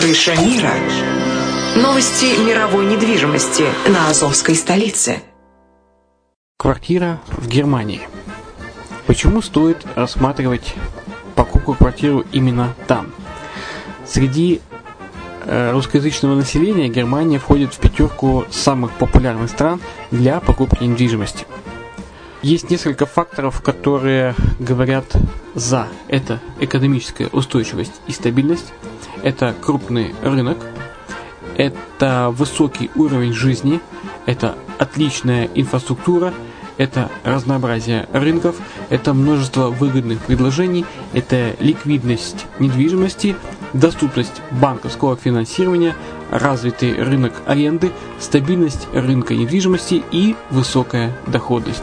Крыша мира. Новости мировой недвижимости на Азовской столице. Квартира в Германии. Почему стоит рассматривать покупку квартиры именно там? Среди русскоязычного населения Германия входит в пятерку самых популярных стран для покупки недвижимости. Есть несколько факторов, которые говорят за. Это экономическая устойчивость и стабильность, это крупный рынок, это высокий уровень жизни, это отличная инфраструктура, это разнообразие рынков, это множество выгодных предложений, это ликвидность недвижимости, доступность банковского финансирования, развитый рынок аренды, стабильность рынка недвижимости и высокая доходность.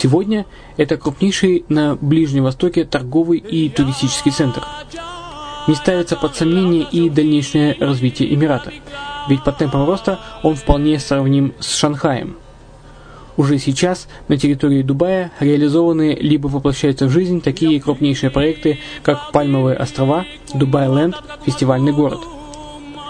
Сегодня это крупнейший на Ближнем Востоке торговый и туристический центр. Не ставится под сомнение и дальнейшее развитие Эмирата, ведь по темпам роста он вполне сравним с Шанхаем. Уже сейчас на территории Дубая реализованы либо воплощаются в жизнь такие крупнейшие проекты, как Пальмовые острова, Дубайленд, фестивальный город.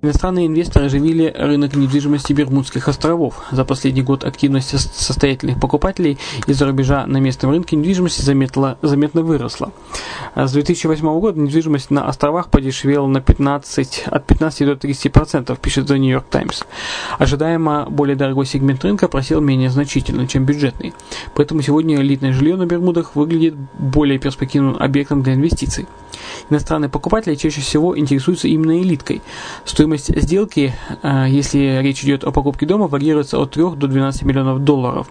Иностранные инвесторы оживили рынок недвижимости Бермудских островов. За последний год активность состоятельных покупателей из-за рубежа на местном рынке недвижимости заметно выросла. С 2008 года недвижимость на островах подешевела на от 15 до 30%, пишет The New York Times. Ожидаемо более дорогой сегмент рынка просел менее значительно, чем бюджетный. Поэтому сегодня элитное жилье на Бермудах выглядит более перспективным объектом для инвестиций. Иностранные покупатели чаще всего интересуются именно элиткой. Стоимость сделки, если речь идет о покупке дома, варьируется от 3 до 12 миллионов долларов.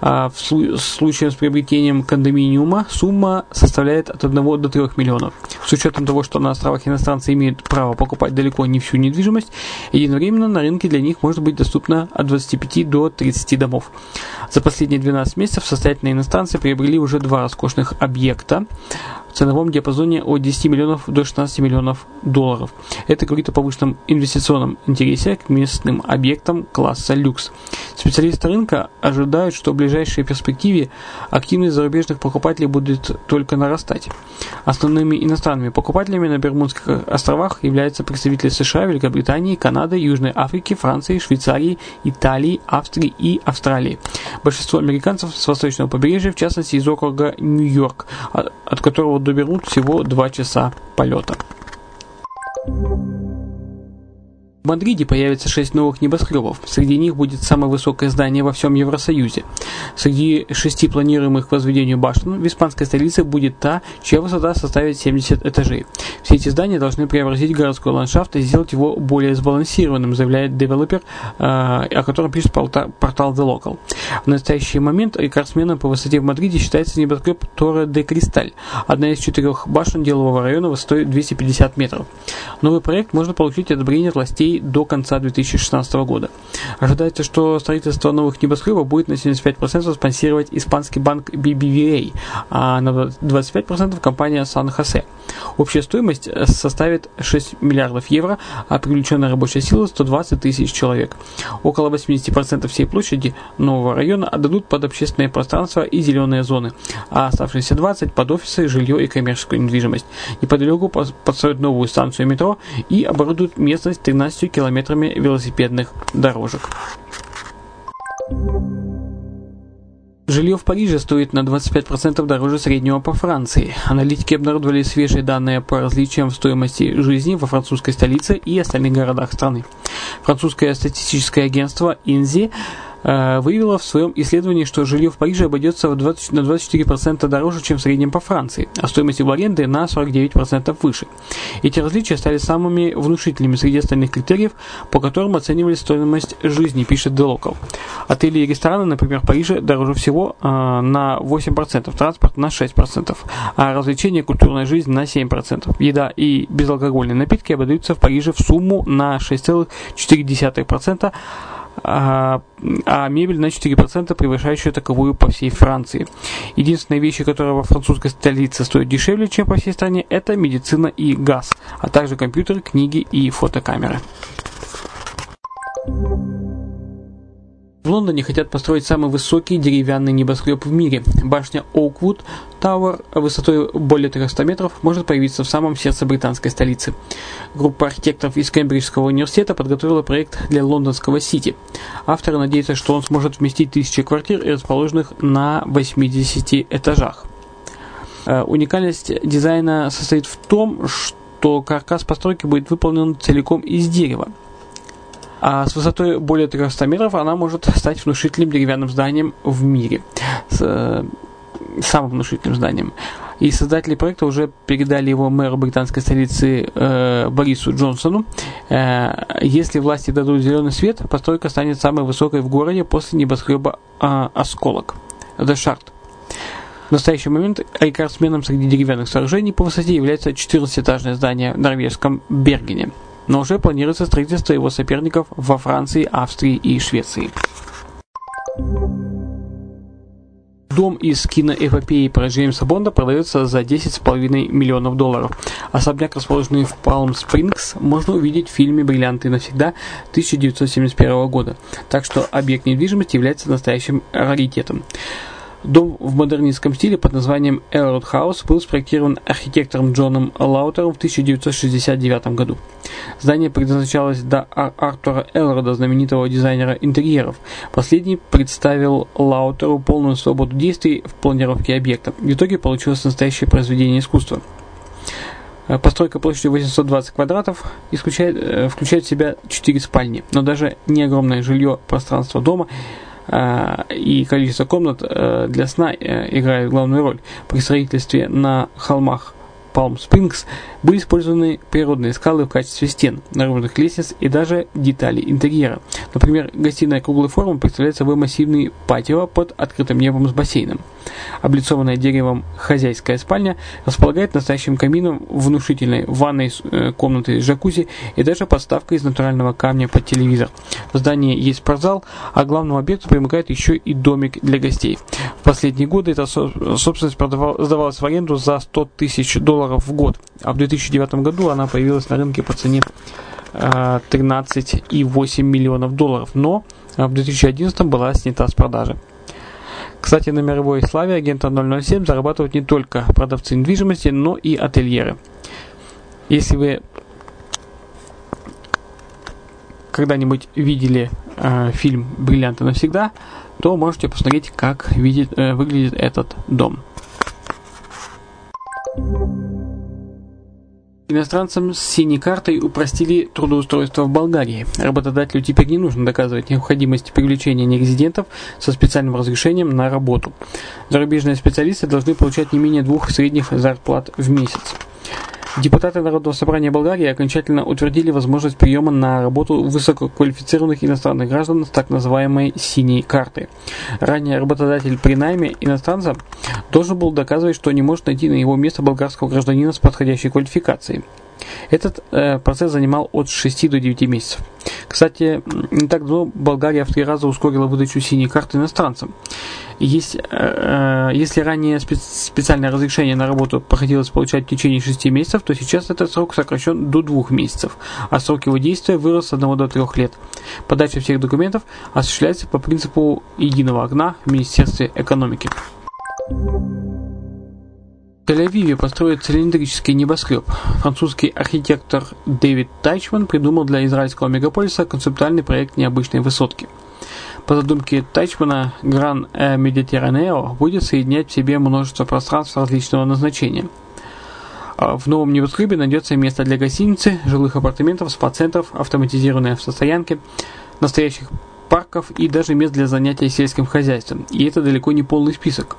В случае с приобретением кондоминиума сумма составляет от 1 до 3 миллионов. С учетом того, что на островах иностранцы имеют право покупать далеко не всю недвижимость, единовременно на рынке для них может быть доступно от 25 до 30 домов. За последние 12 месяцев состоятельные иностранцы приобрели уже 2 роскошных объекта в ценовом диапазоне от 10 миллионов до 16 миллионов долларов. Это говорит о повышенном инвестиционном интересе к местным объектам класса люкс. Специалисты рынка ожидают, что в ближайшей перспективе активность зарубежных покупателей будет только нарастать. Основными иностранными покупателями на Бермудских островах являются представители США, Великобритании, Канады, Южной Африки, Франции, Швейцарии, Италии, Австрии и Австралии. Большинство американцев с восточного побережья, в частности из округа Нью-Йорк, от которого до Бермуд всего 2 часа полета. В Мадриде появится 6 новых небоскребов. Среди них будет самое высокое здание во всем Евросоюзе. Среди 6 планируемых к возведению башен в испанской столице будет та, чья высота составит 70 этажей. Все эти здания должны преобразить городской ландшафт и сделать его более сбалансированным, заявляет девелопер, о котором пишет портал The Local. В настоящий момент рекордсменом по высоте в Мадриде считается небоскреб Торре де Кристаль, одна из 4 башен делового района высотой 250 метров. Новый проект можно получить одобрение властей и до конца 2016 года. Ожидается, что строительство новых небоскребов будет на 75% спонсировать испанский банк BBVA, а на 25% компания San Jose. Общая стоимость составит 6 миллиардов евро, а привлеченная рабочая сила 120 тысяч человек. Около 80% всей площади нового района отдадут под общественные пространства и зеленые зоны, а оставшиеся 20% под офисы, жилье и коммерческую недвижимость. Неподалеку построят новую станцию метро и оборудуют местность 13 километрами велосипедных дорожек. Жилье в Париже стоит на 25% дороже среднего по Франции. Аналитики обнародовали свежие данные по различиям в стоимости жизни во французской столице и остальных городах страны. Французское статистическое агентство INSEE выявила в своем исследовании, что жилье в Париже обойдется на 24% дороже, чем в среднем по Франции, а стоимость его аренды на 49% выше. Эти различия стали самыми внушительными среди остальных критериев, по которым оценивали стоимость жизни, пишет The Local. Отели и рестораны, например, в Париже дороже всего на 8%, транспорт на 6%, а развлечения, культурная жизнь на 7%. Еда и безалкогольные напитки обойдутся в Париже в сумму на 6,4%, а мебель на 4%, превышающую таковую по всей Франции. Единственные вещи, которые во французской столице стоят дешевле, чем по всей стране, это медицина и газ, а также компьютеры, книги и фотокамеры. В Лондоне хотят построить самый высокий деревянный небоскреб в мире. Башня Oakwood Tower высотой более 300 метров может появиться в самом сердце британской столицы. Группа архитекторов из Кембриджского университета подготовила проект для лондонского Сити. Авторы надеются, что он сможет вместить 1000 квартир, расположенных на 80 этажах. Уникальность дизайна состоит в том, что каркас постройки будет выполнен целиком из дерева. А с высотой более 300 метров она может стать внушительным деревянным зданием в мире. Самым внушительным зданием. И создатели проекта уже передали его мэру британской столицы Борису Джонсону. Если власти дадут зеленый свет, постройка станет самой высокой в городе после небоскреба «Осколок» The Shard. В настоящий момент рекордсменом среди деревянных сооружений по высоте является 14-этажное здание в норвежском Бергене. Но уже планируется строительство его соперников во Франции, Австрии и Швеции. Дом из киноэпопеи про Джеймса Бонда продается за $10,5 миллионов. Особняк, расположенный в Палм-Спрингс, можно увидеть в фильме «Бриллианты навсегда» 1971 года. Так что объект недвижимости является настоящим раритетом. Дом в модернистском стиле под названием «Элрод Хаус» был спроектирован архитектором Джоном Лаутером в 1969 году. Здание предназначалось для Артура Элрода, знаменитого дизайнера интерьеров. Последний представил Лаутеру полную свободу действий в планировке объекта. В итоге получилось настоящее произведение искусства. Постройка площадью 820 квадратов включает в себя 4 спальни, но даже не огромное жилье пространство дома и количество комнат для сна играет главную роль. При строительстве на холмах Палм-Спрингс были использованы природные скалы в качестве стен, наружных лестниц и даже деталей интерьера. Например, гостиная круглой формы представляет собой массивный патио под открытым небом с бассейном. Облицованная деревом хозяйская спальня располагает настоящим камином, внушительной ванной, комнатой с джакузи и даже подставкой из натурального камня под телевизор. В здании есть спортзал, а к главному объекту примыкает еще и домик для гостей. В последние годы эта собственность сдавалась в аренду за $100 тысяч в год, а в 2009 году она появилась на рынке по цене $13,8 миллионов, но в 2011 была снята с продажи. Кстати, на мировой славе агента 007 зарабатывают не только продавцы недвижимости, но и ательеры. Если вы когда-нибудь видели фильм «Бриллианты навсегда», то можете посмотреть, как выглядит этот дом. Иностранцам с синей картой упростили трудоустройство в Болгарии. Работодателю теперь не нужно доказывать необходимость привлечения нерезидентов со специальным разрешением на работу. Зарубежные специалисты должны получать не менее 2 средних зарплат в месяц. Депутаты Народного собрания Болгарии окончательно утвердили возможность приема на работу высококвалифицированных иностранных граждан с так называемой «синей карты». Ранее работодатель при найме иностранца должен был доказывать, что не может найти на его место болгарского гражданина с подходящей квалификацией. Этот процесс занимал от 6 до 9 месяцев. Кстати, не так давно Болгария в 3 раза ускорила выдачу синей карты иностранцам. Если ранее специальное разрешение на работу приходилось получать в течение 6 месяцев, то сейчас этот срок сокращен до 2 месяцев, а срок его действия вырос с 1 до 3 лет. Подача всех документов осуществляется по принципу единого окна в Министерстве экономики. В Тель-Авиве построят цилиндрический небоскреб. Французский архитектор Дэвид Тайчман придумал для израильского мегаполиса концептуальный проект необычной высотки. По задумке Тайчмана, Gran Mediterraneo будет соединять в себе множество пространств различного назначения. В новом небоскребе найдется место для гостиницы, жилых апартаментов, спа-центров, автоматизированной автостоянки, настоящих парков и даже мест для занятий сельским хозяйством. И это далеко не полный список.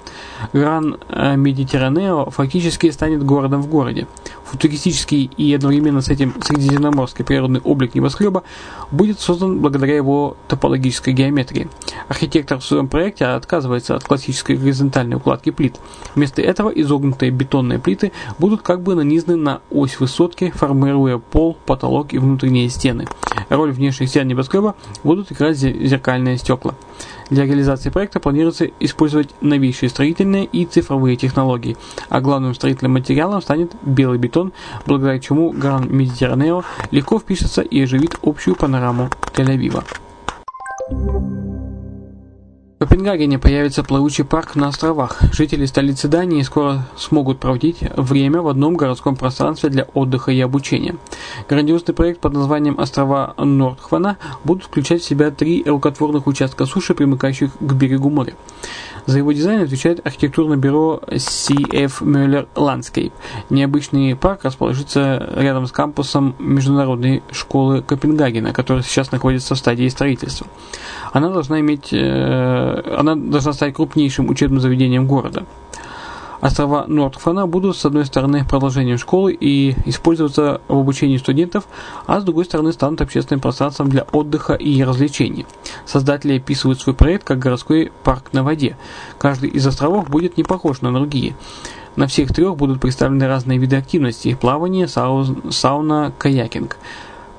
Gran Mediterraneo фактически станет городом в городе. Футуристический и одновременно с этим средиземноморский природный облик небоскреба будет создан благодаря его топологической геометрии. Архитектор в своем проекте отказывается от классической горизонтальной укладки плит. Вместо этого изогнутые бетонные плиты будут как бы нанизаны на ось высотки, формируя пол, потолок и внутренние стены. Роль внешних стен небоскреба будут играть зеркальные стекла. Для реализации проекта планируется использовать новейшие строительные и цифровые технологии, а главным строительным материалом станет белый бетон, благодаря чему Gran Mediterraneo легко впишется и оживит общую панораму Тель-Авива. В Копенгагене появится плавучий парк на островах. Жители столицы Дании скоро смогут проводить время в одном городском пространстве для отдыха и обучения. Грандиозный проект под названием «Острова Нордхвана» будут включать в себя 3 рукотворных участка суши, примыкающих к берегу моря. За его дизайн отвечает архитектурное бюро C.F. Möller Landscape. Необычный парк расположится рядом с кампусом Международной школы Копенгагена, которая сейчас находится в стадии строительства. Она должна стать крупнейшим учебным заведением города. Острова Нордхвана будут, с одной стороны, продолжением школы и использоваться в обучении студентов, а с другой стороны, станут общественным пространством для отдыха и развлечений. Создатели описывают свой проект как городской парк на воде. Каждый из островов будет не похож на другие. На всех 3 будут представлены разные виды активностей – плавание, сауна, каякинг.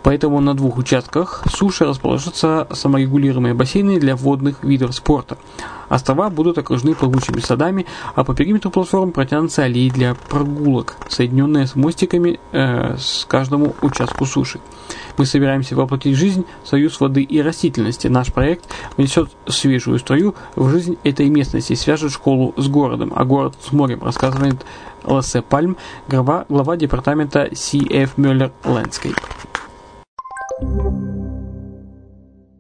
Поэтому на 2 участках суши расположатся саморегулируемые бассейны для водных видов спорта. Острова будут окружены плавучими садами, а по периметру платформ протянутся аллеи для прогулок, соединенные с мостиками с каждому участку суши. Мы собираемся воплотить в жизнь союз воды и растительности. Наш проект внесет свежую струю в жизнь этой местности, свяжет школу с городом, а город с морем, рассказывает Лассе Пальм, глава департамента C.F. Möller Landscape.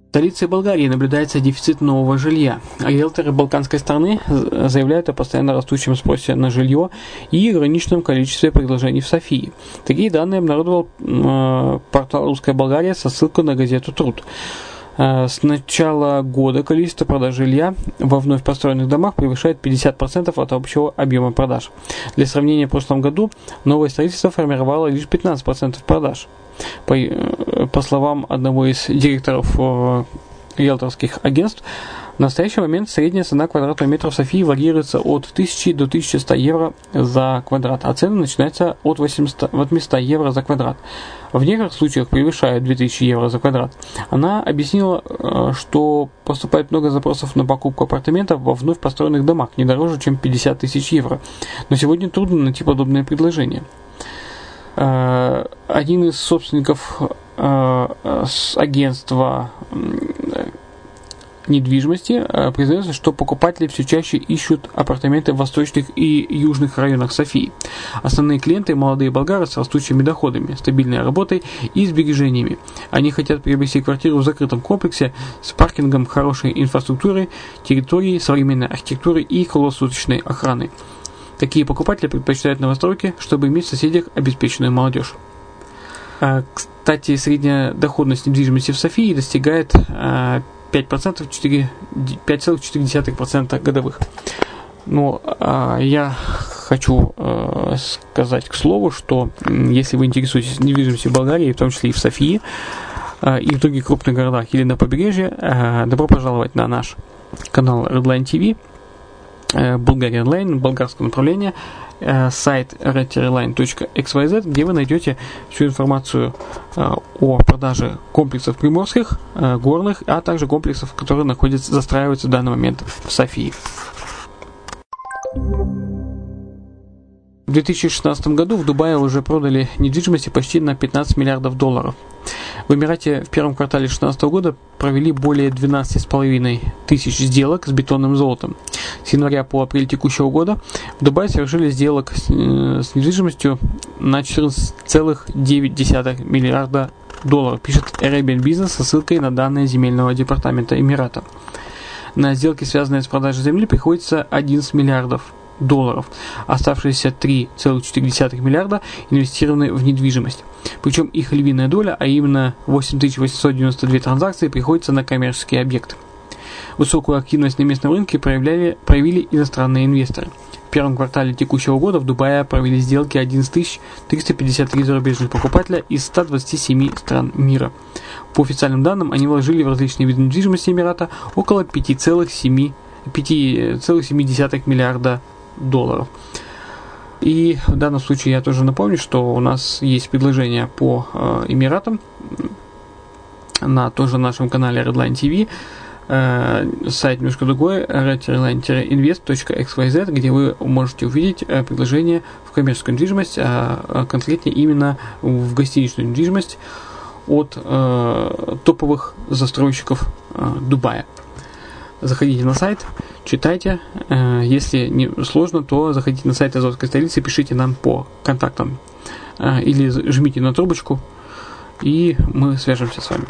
В столице Болгарии наблюдается дефицит нового жилья. Риэлторы балканской страны заявляют о постоянно растущем спросе на жилье и ограниченном количестве предложений в Софии. Такие данные обнародовал портал «Русская Болгария» со ссылкой на газету «Труд». С начала года количество продаж жилья во вновь построенных домах превышает 50% от общего объема продаж. Для сравнения, в прошлом году новое строительство формировало лишь 15% продаж. По словам одного из директоров риэлторских агентств, в настоящий момент средняя цена квадратного метра в Софии варьируется от 1000 до 1100 евро за квадрат, а цены начинаются от 800 евро за квадрат. В некоторых случаях превышают 2000 евро за квадрат. Она объяснила, что поступает много запросов на покупку апартаментов во вновь построенных домах, не дороже, чем 50 тысяч евро. Но сегодня трудно найти подобные предложения. Один из собственников с агентства недвижимости признается, что покупатели все чаще ищут апартаменты в восточных и южных районах Софии. Основные клиенты – молодые болгары с растущими доходами, стабильной работой и сбережениями. Они хотят приобрести квартиру в закрытом комплексе с паркингом, хорошей инфраструктурой, территорией, современной архитектурой и круглосуточной охраной. Такие покупатели предпочитают новостройки, чтобы иметь в соседях обеспеченную молодежь. Кстати, средняя доходность недвижимости в Софии достигает 5%, 5,4% годовых. Но я хочу сказать к слову, что если вы интересуетесь недвижимостью в Болгарии, в том числе и в Софии, и в других крупных городах или на побережье, добро пожаловать на наш канал Redline TV. Bulgarian Line, болгарского направления, сайт red-line-invest.xyz, где вы найдете всю информацию о продаже комплексов приморских, горных, а также комплексов, которые находятся, застраиваются в данный момент в Софии. В 2016 году в Дубае уже продали недвижимости почти на 15 миллиардов долларов. В Эмирате в первом квартале 2016 года провели более 12,5 тысяч сделок с бетонным золотом. С января по апрель текущего года в Дубае совершили сделок с недвижимостью на 14,9 миллиарда долларов, пишет Arabian Business со ссылкой на данные земельного департамента Эмирата. На сделки, связанные с продажей земли, приходится 11 миллиардов долларов. Оставшиеся 3,4 миллиарда инвестированы в недвижимость. Причем их львиная доля, а именно 8892 транзакции, приходится на коммерческие объекты. Высокую активность на местном рынке проявили иностранные инвесторы. В первом квартале текущего года в Дубае провели сделки 11 353 зарубежных покупателя из 127 стран мира. По официальным данным, они вложили в различные виды недвижимости Эмирата около 5,7 миллиарда долларов. И в данном случае я тоже напомню, что у нас есть предложение по Эмиратам на тоже нашем канале Redline TV. Сайт немножко другой, red-line-invest.xyz, где вы можете увидеть предложение в коммерческую недвижимость, а конкретнее именно в гостиничную недвижимость от топовых застройщиков Дубая. Заходите на сайт, читайте. Если не сложно, то заходите на сайт Азовской столицы, пишите нам по контактам или жмите на трубочку, и мы свяжемся с вами.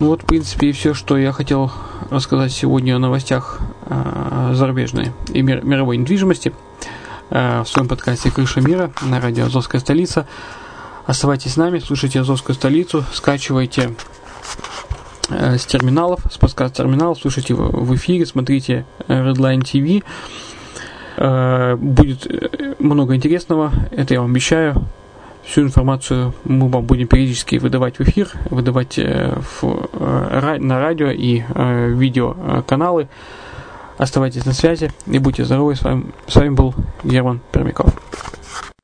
Ну вот, в принципе, и все, что я хотел рассказать сегодня о новостях зарубежной и мировой недвижимости в своем подкасте «Крыша мира» на радио «Азовская столица». Оставайтесь с нами, слушайте «Азовскую столицу», скачивайте с терминалов, с подкаст-терминалов, слушайте в эфире, смотрите Redline TV. Будет много интересного, это я вам обещаю. Всю информацию мы вам будем периодически выдавать в эфир, выдавать на радио и видеоканалы. Оставайтесь на связи и будьте здоровы. С вами был Герман Пермяков.